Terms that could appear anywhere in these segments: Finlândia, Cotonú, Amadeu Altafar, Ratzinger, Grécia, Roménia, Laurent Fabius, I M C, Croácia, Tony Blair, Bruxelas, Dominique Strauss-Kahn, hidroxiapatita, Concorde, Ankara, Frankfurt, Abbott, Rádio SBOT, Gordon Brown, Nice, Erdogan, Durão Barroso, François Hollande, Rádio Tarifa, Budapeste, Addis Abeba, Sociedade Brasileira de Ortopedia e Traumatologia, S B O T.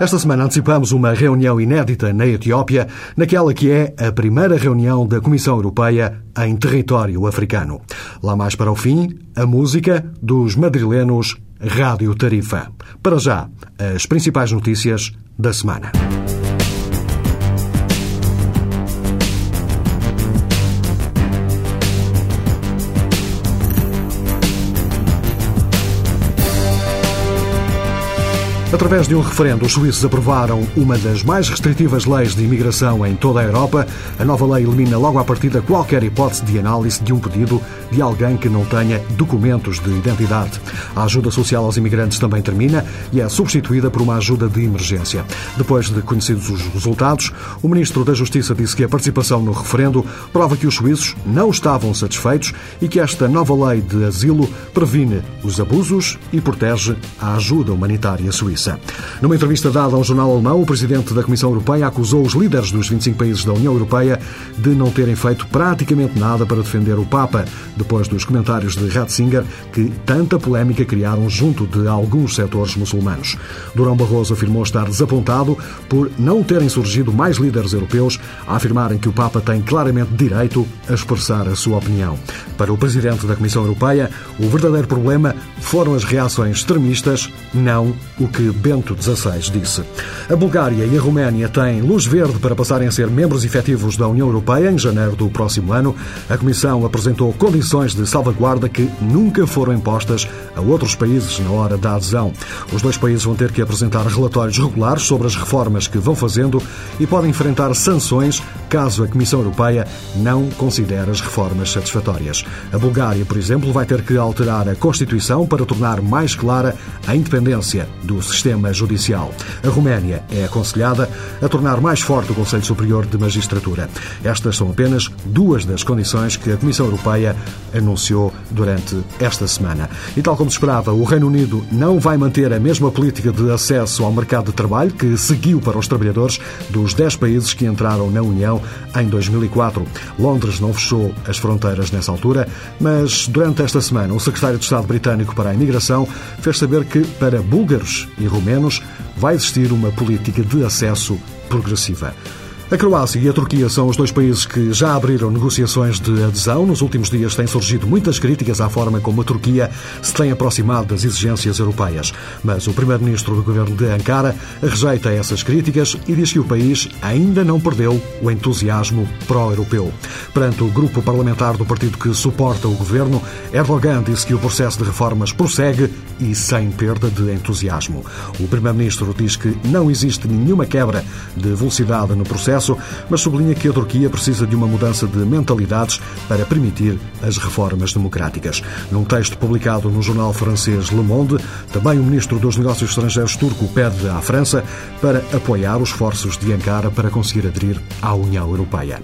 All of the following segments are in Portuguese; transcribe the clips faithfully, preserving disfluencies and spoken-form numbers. Esta semana antecipamos uma reunião inédita na Etiópia, naquela que é a primeira reunião da Comissão Europeia em território africano. Lá mais para o fim, a música dos madrilenos Rádio Tarifa. Para já, as principais notícias da semana. Através de um referendo, os suíços aprovaram uma das mais restritivas leis de imigração em toda a Europa. A nova lei elimina logo à partida qualquer hipótese de análise de um pedido de alguém que não tenha documentos de identidade. A ajuda social aos imigrantes também termina e é substituída por uma ajuda de emergência. Depois de conhecidos os resultados, o Ministro da Justiça disse que a participação no referendo prova que os suíços não estavam satisfeitos e que esta nova lei de asilo previne os abusos e protege a ajuda humanitária suíça. Numa entrevista dada a um jornal alemão, o presidente da Comissão Europeia acusou os líderes dos vinte e cinco países da União Europeia de não terem feito praticamente nada para defender o Papa, depois dos comentários de Ratzinger, que tanta polémica criaram junto de alguns setores muçulmanos. Durão Barroso afirmou estar desapontado por não terem surgido mais líderes europeus a afirmarem que o Papa tem claramente direito a expressar a sua opinião. Para o presidente da Comissão Europeia, o verdadeiro problema foram as reações extremistas, não o que Bento dezasseis disse. A Bulgária e a Roménia têm luz verde para passarem a ser membros efetivos da União Europeia em janeiro do próximo ano. A Comissão apresentou condições de salvaguarda que nunca foram impostas a outros países na hora da adesão. Os dois países vão ter que apresentar relatórios regulares sobre as reformas que vão fazendo e podem enfrentar sanções caso a Comissão Europeia não considere as reformas satisfatórias. A Bulgária, por exemplo, vai ter que alterar a Constituição para tornar mais clara a independência do sistema judicial. A Roménia é aconselhada a tornar mais forte o Conselho Superior de Magistratura. Estas são apenas duas das condições que a Comissão Europeia anunciou durante esta semana. E tal como se esperava, o Reino Unido não vai manter a mesma política de acesso ao mercado de trabalho que seguiu para os trabalhadores dos dez países que entraram na União em dois mil e quatro. Londres não fechou as fronteiras nessa altura, mas durante esta semana o secretário de Estado britânico para a Imigração fez saber que para búlgaros e rumenos, vai existir uma política de acesso progressiva. A Croácia e a Turquia são os dois países que já abriram negociações de adesão. Nos últimos dias têm surgido muitas críticas à forma como a Turquia se tem aproximado das exigências europeias. Mas o primeiro-ministro do governo de Ankara rejeita essas críticas e diz que o país ainda não perdeu o entusiasmo pró-europeu. Perante o grupo parlamentar do partido que suporta o governo, Erdogan disse que o processo de reformas prossegue e sem perda de entusiasmo. O primeiro-ministro diz que não existe nenhuma quebra de velocidade no processo, mas sublinha que a Turquia precisa de uma mudança de mentalidades para permitir as reformas democráticas. Num texto publicado no jornal francês Le Monde, também o ministro dos Negócios Estrangeiros turco pede à França para apoiar os esforços de Ankara para conseguir aderir à União Europeia.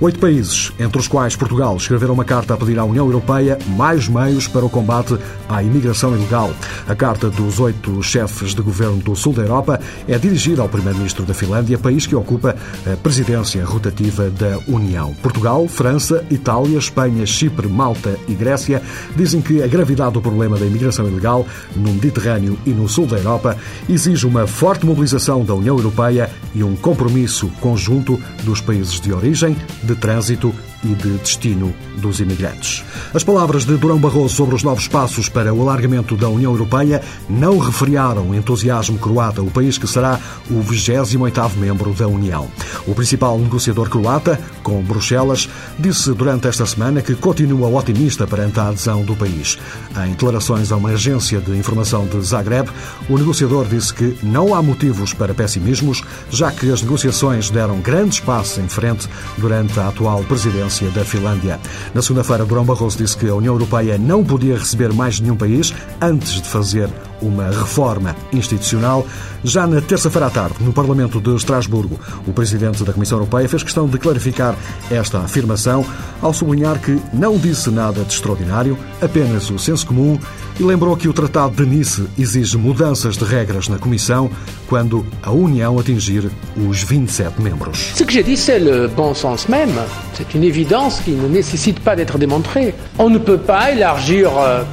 Oito países, entre os quais Portugal, escreveram uma carta a pedir à União Europeia mais meios para o combate à imigração ilegal. A carta dos oito chefes de governo do sul da Europa é dirigida ao primeiro-ministro da Finlândia, país que ocupa a presidência rotativa da União. Portugal, França, Itália, Espanha, Chipre, Malta e Grécia dizem que a gravidade do problema da imigração ilegal no Mediterrâneo e no sul da Europa exige uma forte mobilização da União Europeia e um compromisso conjunto dos países de origem, de trânsito e de destino dos imigrantes. As palavras de Durão Barroso sobre os novos passos para o alargamento da União Europeia não refriaram o entusiasmo croata, o país que será o vigésimo oitavo membro da União. O principal negociador croata, com Bruxelas, disse durante esta semana que continua otimista perante a adesão do país. Em declarações a uma agência de informação de Zagreb, o negociador disse que não há motivos para pessimismos, já que as negociações deram grandes passos em frente durante a atual presidência da Finlândia. Na segunda-feira, Durão Barroso disse que a União Europeia não podia receber mais nenhum país antes de fazer uma reforma institucional. Já na terça-feira à tarde, no Parlamento de Estrasburgo, o presidente da Comissão Europeia fez questão de clarificar esta afirmação ao sublinhar que não disse nada de extraordinário, apenas o senso comum, e lembrou que o Tratado de Nice exige mudanças de regras na Comissão quando a União atingir os vinte e sete membros. O que já disse é o bom senso mesmo. É uma évidence que não necessita pas d'être démontrée. On ne peut pas élargir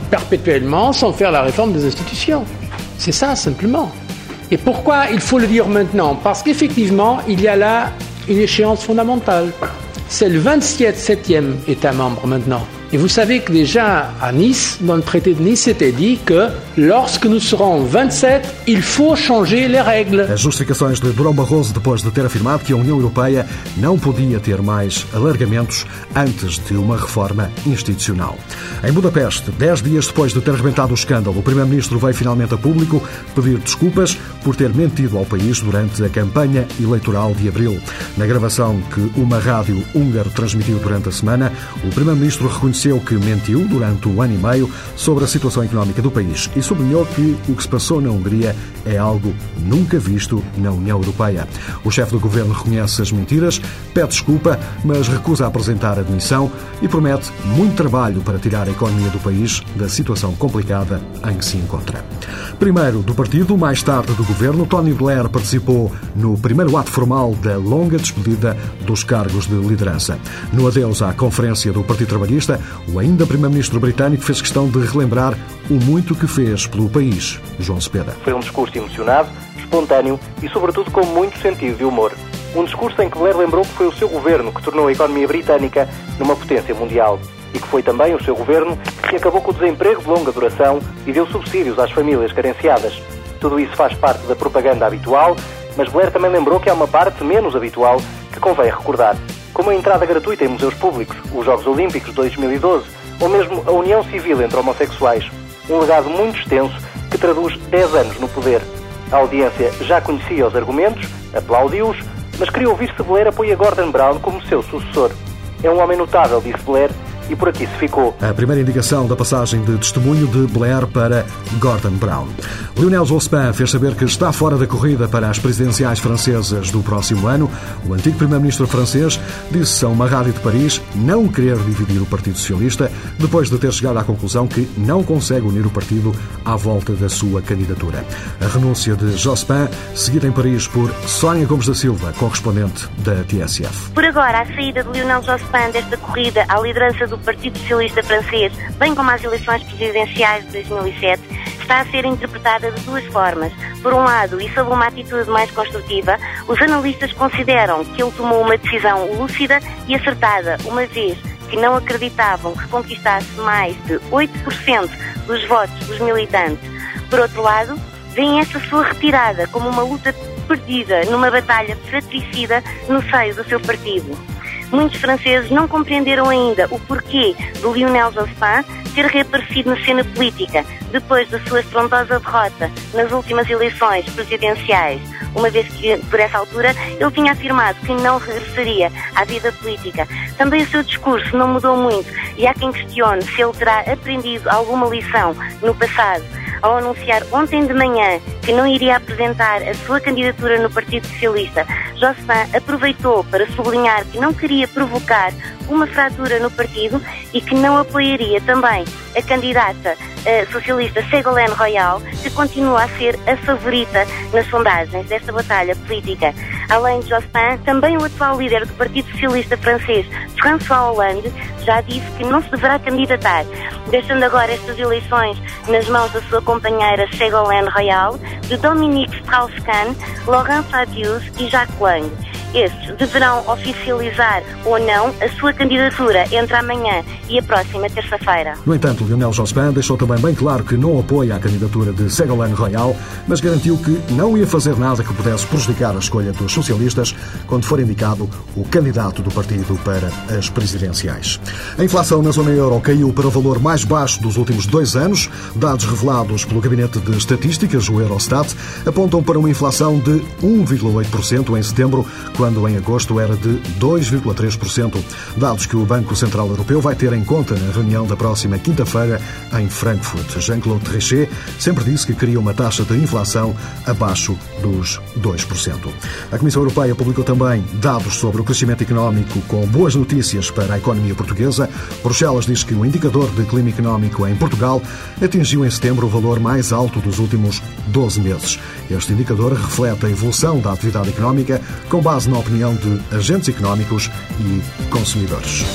perpétuellement sans faire la réforme des institutions. C'est ça, simplement. Et pourquoi il faut le dire maintenant? Parce qu'effectivement, il y a là une échéance fondamentale. C'est le vingt-septième État membre maintenant. Et vous savez que déjà à Nice, dans le traité de Nice, c'était dit que lorsque nous serons vingt-sept, il faut changer les règles. As justificações de Durão Barroso depois de ter afirmado que a União Europeia não podia ter mais alargamentos antes de uma reforma institucional. Em Budapeste, dez dias depois de ter rebentado o escândalo, o primeiro-ministro veio finalmente a público pedir desculpas por ter mentido ao país durante a campanha eleitoral de abril. Na gravação que uma rádio húngara transmitiu durante a semana, o primeiro-ministro reconheceu que mentiu durante um ano e meio sobre a situação económica do país e sublinhou que o que se passou na Hungria é algo nunca visto na União Europeia. O chefe do governo reconhece as mentiras, pede desculpa, mas recusa apresentar admissão e promete muito trabalho para tirar a economia do país da situação complicada em que se encontra. Primeiro do partido, mais tarde do governo, Tony Blair participou no primeiro ato formal da longa despedida dos cargos de liderança. No adeus à conferência do Partido Trabalhista, o ainda primeiro-ministro britânico fez questão de relembrar o muito que fez pelo país. João Cepeda. Foi um discurso emocionado, espontâneo e, sobretudo, com muito sentido de humor. Um discurso em que Blair lembrou que foi o seu governo que tornou a economia britânica numa potência mundial e que foi também o seu governo que acabou com o desemprego de longa duração e deu subsídios às famílias carenciadas. Tudo isso faz parte da propaganda habitual, mas Blair também lembrou que há uma parte menos habitual que convém recordar, como a entrada gratuita em museus públicos, os Jogos Olímpicos de dois mil e doze, ou mesmo a união civil entre homossexuais. Um legado muito extenso que traduz dez anos no poder. A audiência já conhecia os argumentos, aplaudiu-os, mas queria ouvir se Blair apoia Gordon Brown como seu sucessor. É um homem notável, disse Blair, e por aqui se ficou. A primeira indicação da passagem de testemunho de Blair para Gordon Brown. Lionel Jospin fez saber que está fora da corrida para as presidenciais francesas do próximo ano. O antigo primeiro-ministro francês disse a uma rádio de Paris não querer dividir o Partido Socialista depois de ter chegado à conclusão que não consegue unir o partido à volta da sua candidatura. A renúncia de Jospin, seguida em Paris por Sónia Gomes da Silva, correspondente da T S F. Por agora, a saída de Lionel Jospin desta corrida à liderança do Partido Socialista Francês, bem como as eleições presidenciais de dois mil e sete, está a ser interpretada de duas formas. Por um lado, e sob uma atitude mais construtiva, os analistas consideram que ele tomou uma decisão lúcida e acertada, uma vez que não acreditavam que conquistasse mais de oito por cento dos votos dos militantes. Por outro lado, vem esta sua retirada como uma luta perdida numa batalha fratricida no seio do seu partido. Muitos franceses não compreenderam ainda o porquê do Lionel Jospin ter reaparecido na cena política depois da sua estrondosa derrota nas últimas eleições presidenciais, uma vez que, por essa altura, ele tinha afirmado que não regressaria à vida política. Também o seu discurso não mudou muito e há quem questione se ele terá aprendido alguma lição no passado ao anunciar ontem de manhã que não iria apresentar a sua candidatura no Partido Socialista. Jospin aproveitou para sublinhar que não queria provocar uma fratura no partido e que não apoiaria também a candidata a socialista Ségolène Royal, que continua a ser a favorita nas sondagens desta batalha política. Além de Jospin, também o atual líder do Partido Socialista francês, François Hollande, já disse que não se deverá candidatar, deixando agora estas eleições nas mãos da sua companheira Ségolène Royal, de Dominique Strauss-Kahn, Laurent Fabius e Jacques Lang. Estes deverão oficializar ou não a sua candidatura entre amanhã e a próxima terça-feira. No entanto, Lionel Jospin deixou também bem claro que não apoia a candidatura de Ségolène Royal, mas garantiu que não ia fazer nada que pudesse prejudicar a escolha dos socialistas quando for indicado o candidato do partido para as presidenciais. A inflação na zona euro caiu para o valor mais baixo dos últimos dois anos. Dados revelados pelo Gabinete de Estatísticas, o Eurostat, apontam para uma inflação de um vírgula oito por cento em setembro, quando em agosto era de dois vírgula três por cento. Dados que o Banco Central Europeu vai ter em conta na reunião da próxima quinta-feira em Frankfurt. Jean-Claude Trichet sempre disse que queria uma taxa de inflação abaixo dos dois por cento. A Comissão Europeia publicou também dados sobre o crescimento económico com boas notícias para a economia portuguesa. Bruxelas diz que o indicador de clima económico em Portugal atingiu em setembro o valor mais alto dos últimos doze meses. Este indicador reflete a evolução da atividade económica com base na opinião de agentes económicos e consumidores.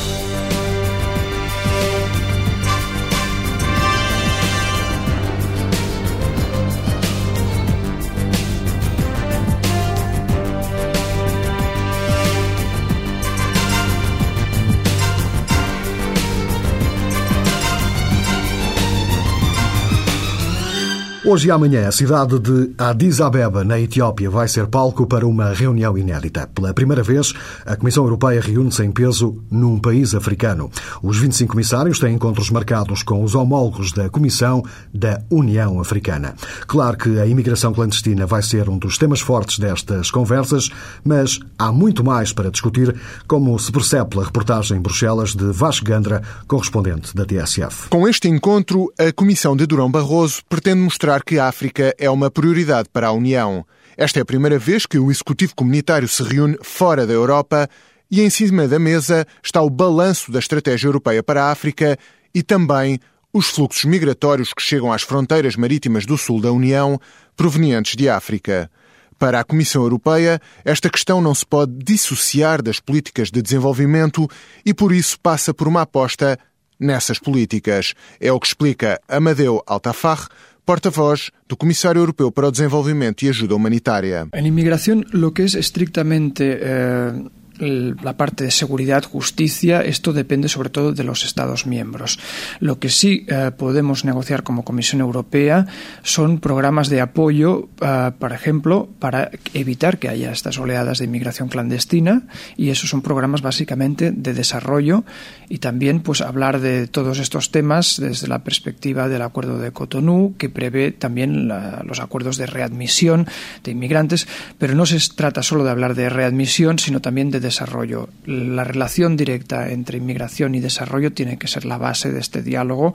Hoje e amanhã, a cidade de Addis Abeba, na Etiópia, vai ser palco para uma reunião inédita. Pela primeira vez, a Comissão Europeia reúne-se em peso num país africano. Os vinte e cinco comissários têm encontros marcados com os homólogos da Comissão da União Africana. Claro que a imigração clandestina vai ser um dos temas fortes destas conversas, mas há muito mais para discutir, como se percebe pela reportagem em Bruxelas de Vasco Gandra, correspondente da T S F. Com este encontro, a Comissão de Durão Barroso pretende mostrar que a África é uma prioridade para a União. Esta é a primeira vez que o Executivo Comunitário se reúne fora da Europa e em cima da mesa está o balanço da estratégia europeia para a África e também os fluxos migratórios que chegam às fronteiras marítimas do sul da União, provenientes de África. Para a Comissão Europeia, esta questão não se pode dissociar das políticas de desenvolvimento e, por isso, passa por uma aposta nessas políticas. É o que explica Amadeu Altafar, porta-voz do Comissário Europeu para o Desenvolvimento e Ajuda Humanitária. A imigração, o que é estritamente... Eh... la parte de seguridad, justicia, esto depende sobre todo de los Estados miembros. Lo que sí eh, podemos negociar como Comisión Europea son programas de apoyo, eh, por ejemplo, para evitar que haya estas oleadas de inmigración clandestina, y esos son programas básicamente de desarrollo, y también pues hablar de todos estos temas desde la perspectiva del Acuerdo de Cotonú, que prevé también la, los acuerdos de readmisión de inmigrantes, pero no se trata solo de hablar de readmisión, sino también de desarrollo. La relación directa entre inmigración y desarrollo tiene que ser la base de este diálogo.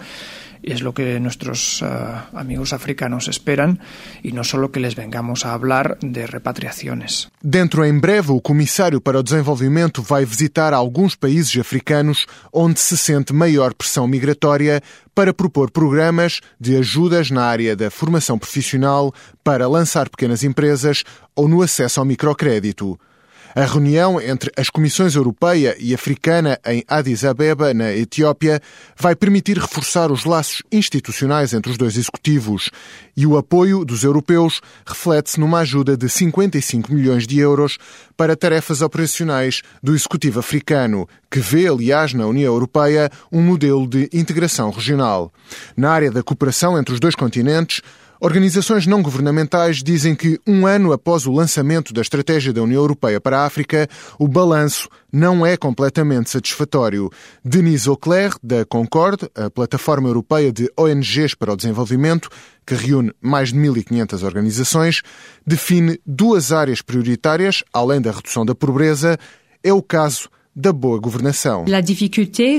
Es lo que nuestros uh, amigos africanos esperan y no solo que les vengamos a hablar de repatriaciones. Dentro em breve, o Comissário para o Desenvolvimento vai visitar alguns países africanos onde se sente maior pressão migratória para propor programas de ajudas na área da formação profissional, para lançar pequenas empresas ou no acesso ao microcrédito. A reunião entre as Comissões Europeia e Africana em Addis Abeba, na Etiópia, vai permitir reforçar os laços institucionais entre os dois executivos e o apoio dos europeus reflete-se numa ajuda de cinquenta e cinco milhões de euros para tarefas operacionais do executivo africano, que vê, aliás, na União Europeia, um modelo de integração regional. Na área da cooperação entre os dois continentes, organizações não-governamentais dizem que, um ano após o lançamento da Estratégia da União Europeia para a África, o balanço não é completamente satisfatório. Denis Auclair, da Concorde, a plataforma europeia de O N Gs para o desenvolvimento, que reúne mais de mil e quinhentas organizações, define duas áreas prioritárias, além da redução da pobreza, é o caso da boa governação. A dificuldade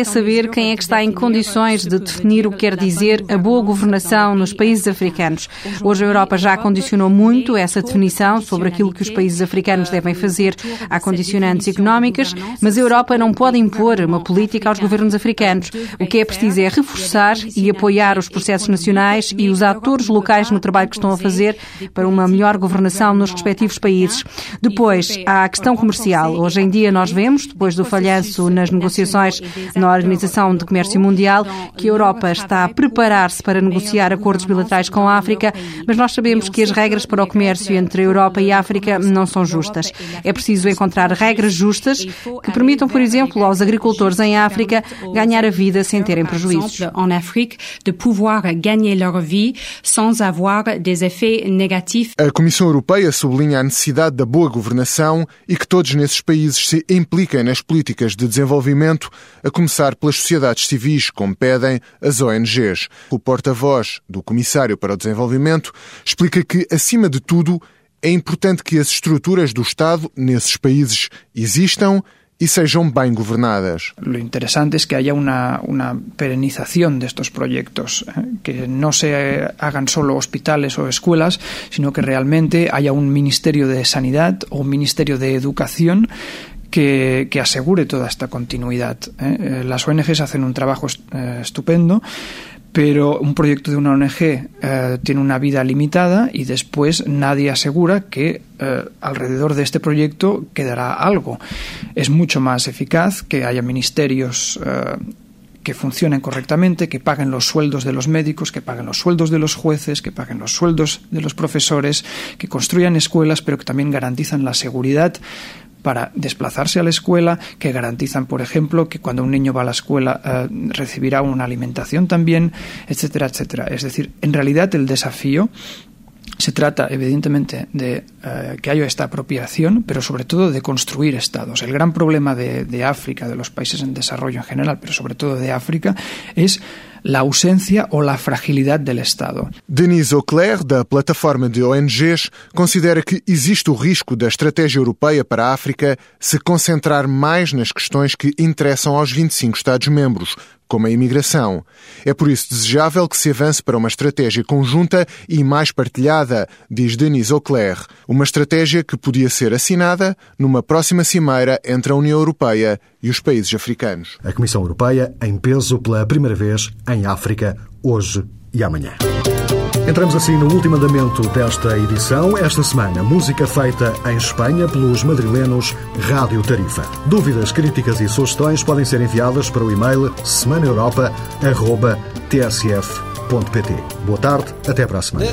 é saber quem é que está em condições de definir o que quer dizer a boa governação nos países africanos. Hoje a Europa já condicionou muito essa definição sobre aquilo que os países africanos devem fazer. Há condicionantes económicas, mas a Europa não pode impor uma política aos governos africanos. O que é preciso é reforçar e apoiar os processos nacionais e os atores locais no trabalho que estão a fazer para uma melhor governação nos respectivos países. Depois, há a questão comercial. Hoje em dia nós vemos, depois do falhanço nas negociações na Organização de Comércio Mundial, que a Europa está a preparar-se para negociar acordos bilaterais com a África, mas nós sabemos que as regras para o comércio entre a Europa e a África não são justas. É preciso encontrar regras justas que permitam, por exemplo, aos agricultores em África ganhar a vida sem terem prejuízos. En Afrique, de pouvoir gagner leur vie sans avoir des effets négatifs. A Comissão Europeia sublinha a necessidade da boa governação e que todos nesses Esses países se impliquem nas políticas de desenvolvimento, a começar pelas sociedades civis, como pedem as O N Gs. O porta-voz do Comissário para o Desenvolvimento explica que, acima de tudo, é importante que as estruturas do Estado nesses países existam y sejam bien governadas. Lo interesante es que haya una, una perenización de estos proyectos, que no se hagan solo hospitales o escuelas, sino que realmente haya un Ministerio de Sanidad o un Ministerio de Educación Que, que asegure toda esta continuidad. ¿eh? Las O N Gs hacen un trabajo estupendo, pero un proyecto de una O N G eh, tiene una vida limitada y después nadie asegura que eh, alrededor de este proyecto quedará algo. Es mucho más eficaz que haya ministerios eh, que funcionen correctamente, que paguen los sueldos de los médicos, que paguen los sueldos de los jueces, que paguen los sueldos de los profesores, que construyan escuelas, pero que también garantizan la seguridad para desplazarse a la escuela, que garantizan, por ejemplo, que cuando un niño va a la escuela eh, recibirá una alimentación también, etcétera, etcétera. Es decir, en realidad el desafío se trata, evidentemente, de eh, que haya esta apropiación, pero sobre todo de construir estados. El gran problema de, de África, de los países en desarrollo en general, pero sobre todo de África, es la ausência ou a fragilidade do Estado. Denis Auclair, da plataforma de O N Gs, considera que existe o risco da estratégia europeia para a África se concentrar mais nas questões que interessam aos vinte e cinco Estados-membros, como a imigração. É por isso desejável que se avance para uma estratégia conjunta e mais partilhada, diz Denis Auclair, uma estratégia que podia ser assinada numa próxima cimeira entre a União Europeia e os países africanos. A Comissão Europeia em peso pela primeira vez em África, hoje e amanhã. Entramos assim no último andamento desta edição. Esta semana, música feita em Espanha pelos madrilenos Rádio Tarifa. Dúvidas, críticas e sugestões podem ser enviadas para o e-mail semana europa arroba t s f ponto p t. Boa tarde, até para a semana.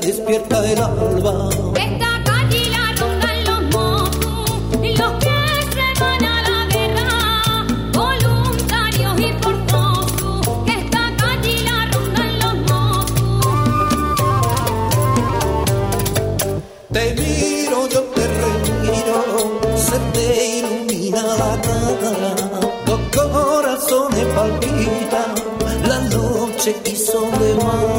Despierta el alba. Esta calle la rondan los mozos, los que se van a la guerra, voluntarios y forzosos. Esta calle la rondan los mozos. Te miro, yo te remiro, se te ilumina la cara. Dos corazones palpitan, la noche quiso levantar.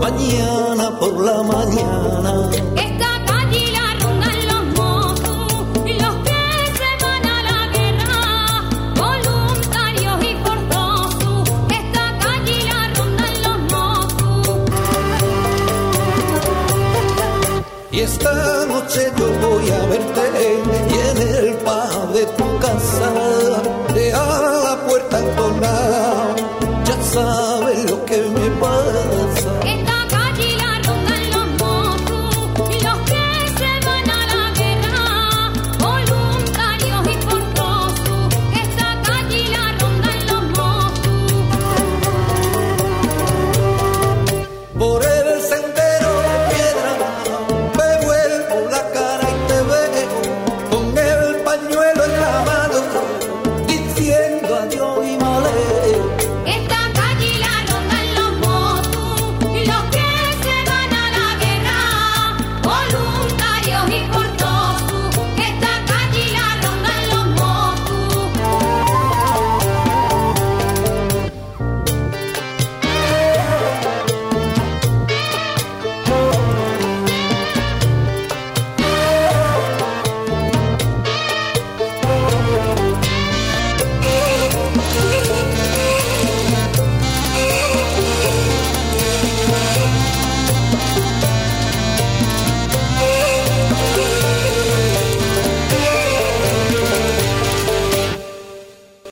Mañana por la mañana. Esta